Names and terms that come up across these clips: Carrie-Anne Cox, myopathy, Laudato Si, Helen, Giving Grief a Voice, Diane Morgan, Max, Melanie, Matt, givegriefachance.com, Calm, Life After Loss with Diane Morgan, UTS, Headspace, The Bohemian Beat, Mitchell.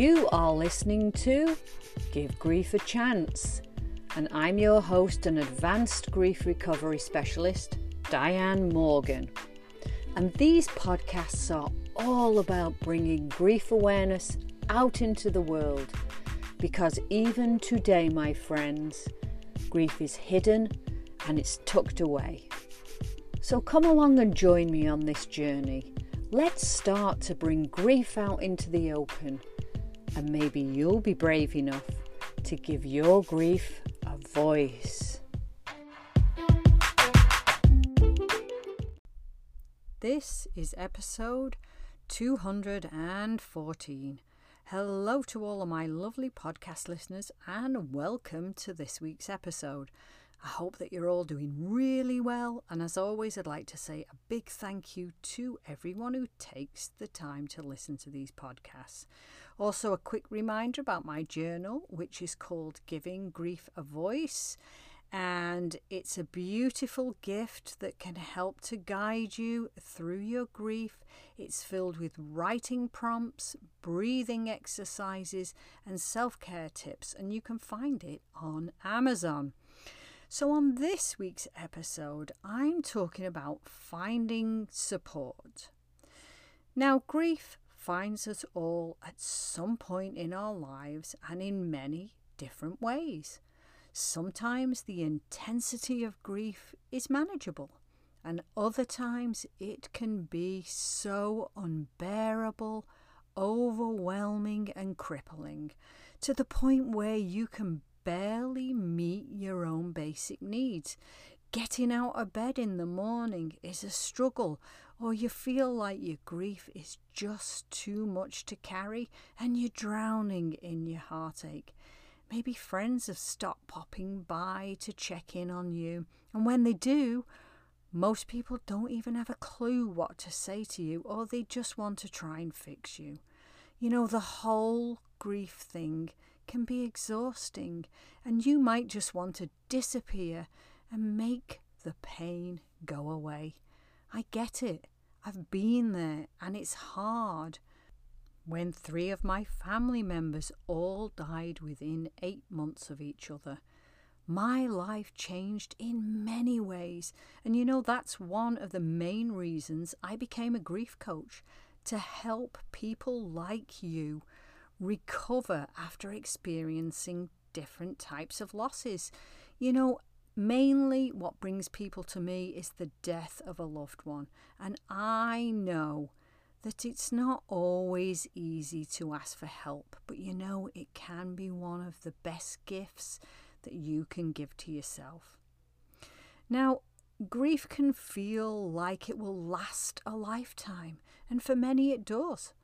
You are listening to Give Grief a Chance, and I'm your host and advanced grief recovery specialist, Diane Morgan. And these podcasts are all about bringing grief awareness out into the world, because even today, my friends, grief is hidden and it's tucked away. So come along and join me on this journey. Let's start to bring grief out into the open, and maybe you'll be brave enough to give your grief a voice. This is episode 214. Hello to all of my lovely podcast listeners, and welcome to this week's episode. I hope that you're all doing really well, and as always, I'd like to say a big thank you to everyone who takes the time to listen to these podcasts. Also, a quick reminder about my journal, which is called Giving Grief a Voice, and it's a beautiful gift that can help to guide you through your grief. It's filled with writing prompts, breathing exercises, and self-care tips, and you can find it on Amazon. So on this week's episode, I'm talking about finding support. Now, grief finds us all at some point in our lives and in many different ways. Sometimes the intensity of grief is manageable, and other times it can be so unbearable, overwhelming, and crippling, to the point where you can barely meet your own basic needs. Getting out of bed in the morning is a struggle, or you feel like your grief is just too much to carry and you're drowning in your heartache. Maybe friends have stopped popping by to check in on you, and when they do, most people don't even have a clue what to say to you, or they just want to try and fix you. You know, the whole grief thing can be exhausting, and you might just want to disappear and make the pain go away. I get it. I've been there, and it's hard. When 3 of my family members all died within 8 months of each other, my life changed in many ways. And you know, that's one of the main reasons I became a grief coach, to help people like you recover after experiencing different types of losses. You know, mainly what brings people to me is the death of a loved one. And I know that it's not always easy to ask for help, but you know, it can be one of the best gifts that you can give to yourself. Now, grief can feel like it will last a lifetime, and for many it does.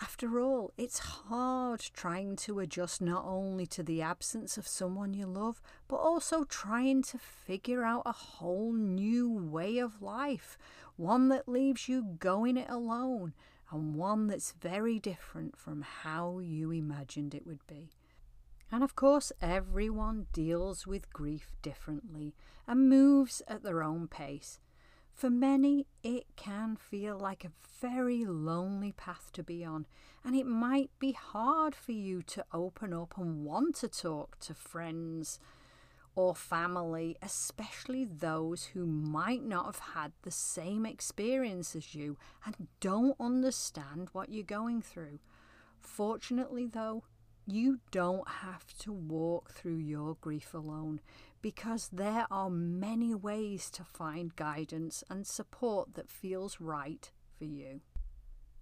After all, it's hard trying to adjust not only to the absence of someone you love, but also trying to figure out a whole new way of life, one that leaves you going it alone, and one that's very different from how you imagined it would be. And of course, everyone deals with grief differently and moves at their own pace. For many, it can feel like a very lonely path to be on, and it might be hard for you to open up and want to talk to friends or family, especially those who might not have had the same experience as you and don't understand what you're going through. Fortunately, though, you don't have to walk through your grief alone, because there are many ways to find guidance and support that feels right for you.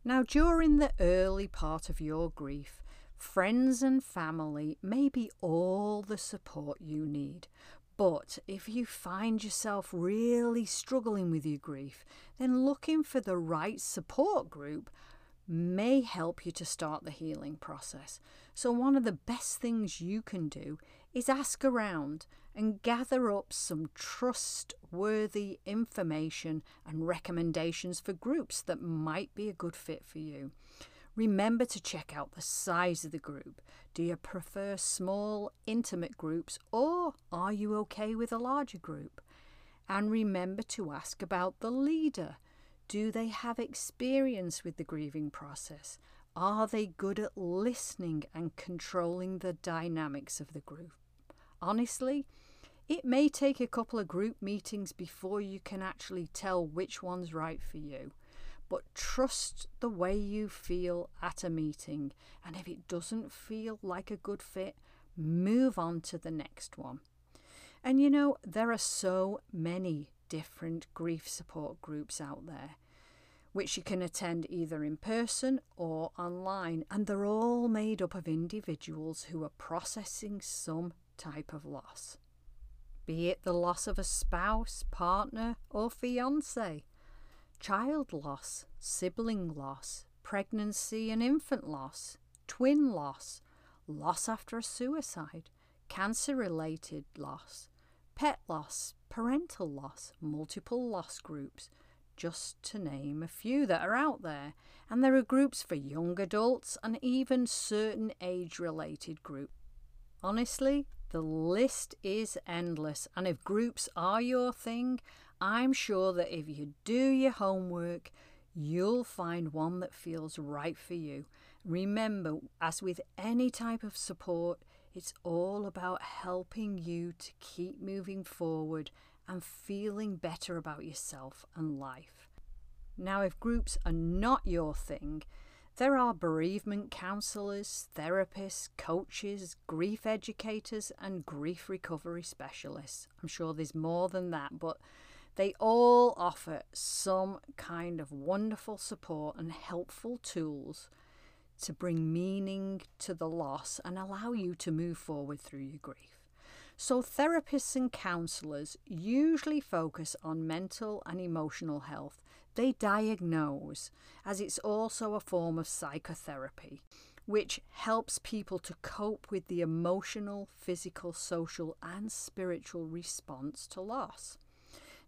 Now, during the early part of your grief, friends and family may be all the support you need. But if you find yourself really struggling with your grief, then looking for the right support group may help you to start the healing process. So one of the best things you can do is ask around and gather up some trustworthy information and recommendations for groups that might be a good fit for you. Remember to check out the size of the group. Do you prefer small, intimate groups, or are you okay with a larger group? And remember to ask about the leader. Do they have experience with the grieving process? Are they good at listening and controlling the dynamics of the group? Honestly, it may take a couple of group meetings before you can actually tell which one's right for you. But trust the way you feel at a meeting. And if it doesn't feel like a good fit, move on to the next one. And you know, there are so many different grief support groups out there, which you can attend either in person or online. And they're all made up of individuals who are processing some type of loss, be it the loss of a spouse, partner, or fiance, child loss, sibling loss, pregnancy and infant loss, twin loss, loss after a suicide, cancer-related loss, pet loss, parental loss, multiple loss groups, just to name a few that are out there. And there are groups for young adults and even certain age-related groups. Honestly, the list is endless, and if groups are your thing, I'm sure that if you do your homework, you'll find one that feels right for you. Remember, as with any type of support, it's all about helping you to keep moving forward and feeling better about yourself and life. Now, if groups are not your thing, there are bereavement counsellors, therapists, coaches, grief educators, and grief recovery specialists. I'm sure there's more than that, but they all offer some kind of wonderful support and helpful tools to bring meaning to the loss and allow you to move forward through your grief. So therapists and counsellors usually focus on mental and emotional health. They diagnose, as it's also a form of psychotherapy, which helps people to cope with the emotional, physical, social, and spiritual response to loss.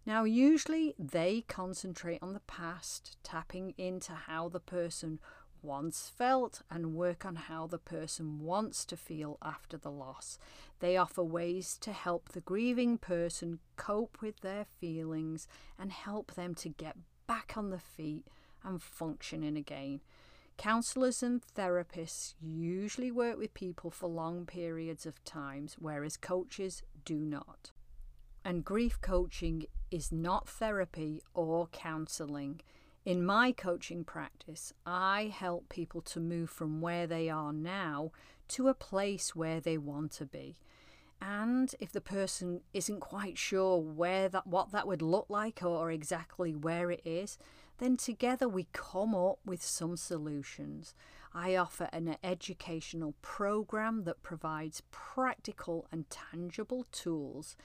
Now, usually they concentrate on the past, tapping into how the person once felt and work on how the person wants to feel after the loss. They offer ways to help the grieving person cope with their feelings and help them to get back on their feet and functioning again. Counsellors and therapists usually work with people for long periods of time, whereas coaches do not. And grief coaching is not therapy or counselling. In my coaching practice, I help people to move from where they are now to a place where they want to be. And if the person isn't quite sure what that would look like or exactly where it is, then together we come up with some solutions. I offer an educational program that provides practical and tangible tools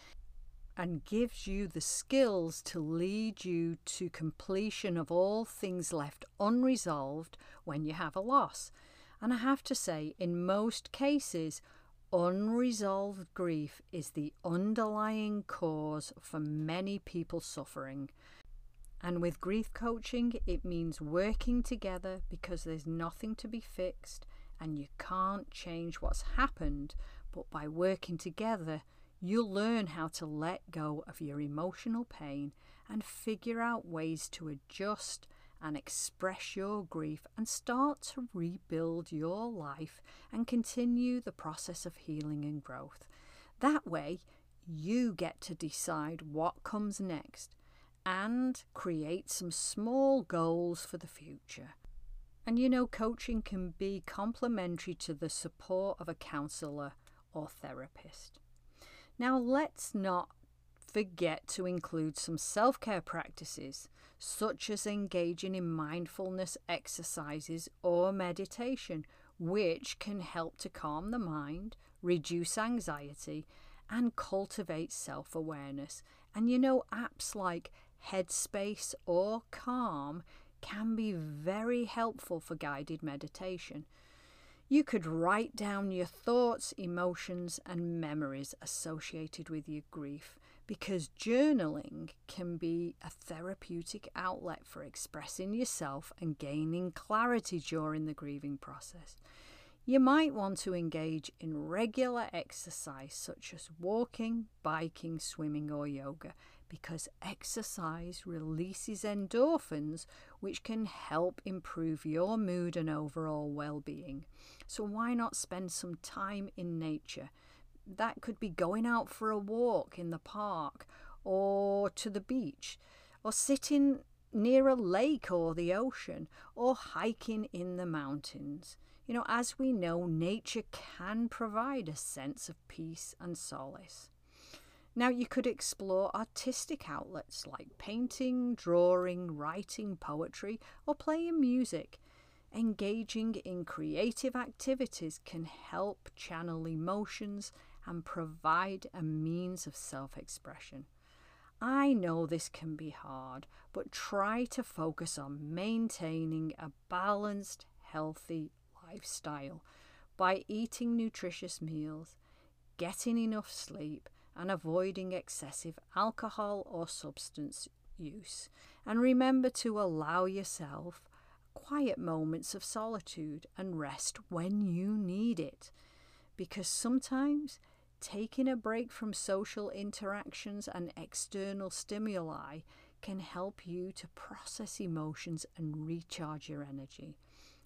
and gives you the skills to lead you to completion of all things left unresolved when you have a loss. And I have to say, in most cases, unresolved grief is the underlying cause for many people suffering. And with grief coaching, it means working together because there's nothing to be fixed and you can't change what's happened, but by working together, you'll learn how to let go of your emotional pain and figure out ways to adjust and express your grief and start to rebuild your life and continue the process of healing and growth. That way, you get to decide what comes next and create some small goals for the future. And you know, coaching can be complementary to the support of a counsellor or therapist. Now, let's not forget to include some self-care practices, such as engaging in mindfulness exercises or meditation, which can help to calm the mind, reduce anxiety, and cultivate self-awareness. And you know, apps like Headspace or Calm can be very helpful for guided meditation. You could write down your thoughts, emotions, and memories associated with your grief, because journaling can be a therapeutic outlet for expressing yourself and gaining clarity during the grieving process. You might want to engage in regular exercise such as walking, biking, swimming, or yoga, because exercise releases endorphins, which can help improve your mood and overall well-being. So why not spend some time in nature? That could be going out for a walk in the park or to the beach, or sitting near a lake or the ocean, or hiking in the mountains. You know, as we know, nature can provide a sense of peace and solace. Now, you could explore artistic outlets like painting, drawing, writing, poetry, or playing music. Engaging in creative activities can help channel emotions and provide a means of self-expression. I know this can be hard, but try to focus on maintaining a balanced, healthy lifestyle by eating nutritious meals, getting enough sleep, and avoiding excessive alcohol or substance use. And remember to allow yourself quiet moments of solitude and rest when you need it, because sometimes taking a break from social interactions and external stimuli can help you to process emotions and recharge your energy.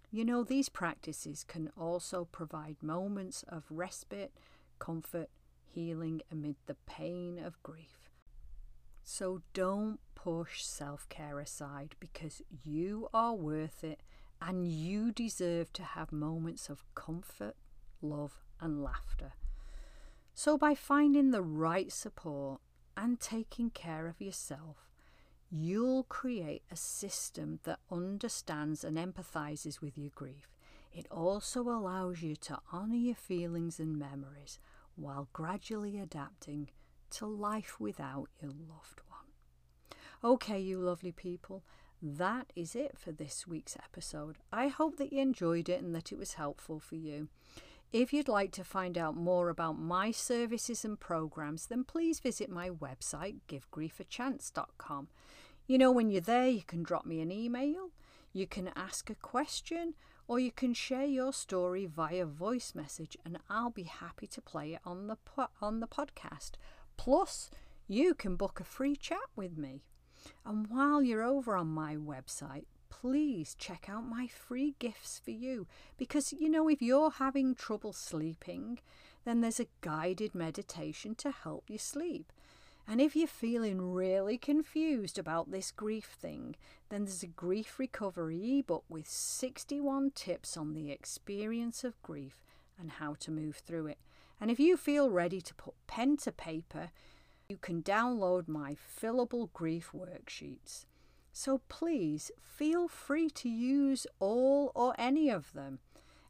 You know, these practices can also provide moments of respite, comfort, healing amid the pain of grief. So don't push self-care aside, because you are worth it and you deserve to have moments of comfort, love and laughter. So by finding the right support and taking care of yourself, you'll create a system that understands and empathizes with your grief. It also allows you to honor your feelings and memories while gradually adapting to life without your loved one. Okay, you lovely people, that is it for this week's episode. I hope that you enjoyed it and that it was helpful for you. If you'd like to find out more about my services and programs, then please visit my website, givegriefachance.com. You know, when you're there, you can drop me an email, you can ask a question, or you can share your story via voice message, and I'll be happy to play it on the podcast. Plus, you can book a free chat with me. And while you're over on my website, please check out my free gifts for you. Because, you know, if you're having trouble sleeping, then there's a guided meditation to help you sleep. And if you're feeling really confused about this grief thing, then there's a grief recovery ebook with 61 tips on the experience of grief and how to move through it. And if you feel ready to put pen to paper, you can download my fillable grief worksheets. So please feel free to use all or any of them.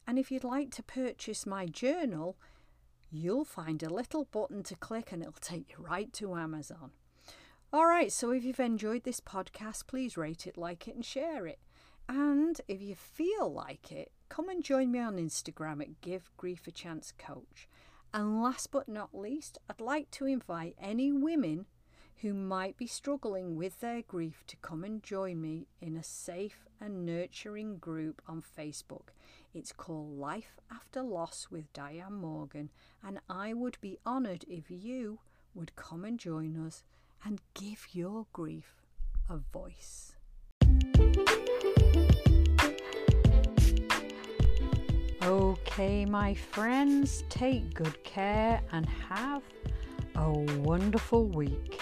And if you'd like to purchase my journal, you'll find a little button to click and it'll take you right to Amazon. All right, so if you've enjoyed this podcast, please rate it, like it and share it. And if you feel like it, come and join me on Instagram at Give Grief a Chance Coach. And last but not least, I'd like to invite any women who might be struggling with their grief to come and join me in a safe and nurturing group on Facebook. It's called Life After Loss with Diane Morgan, and I would be honoured if you would come and join us and give your grief a voice. Okay, my friends, take good care and have a wonderful week.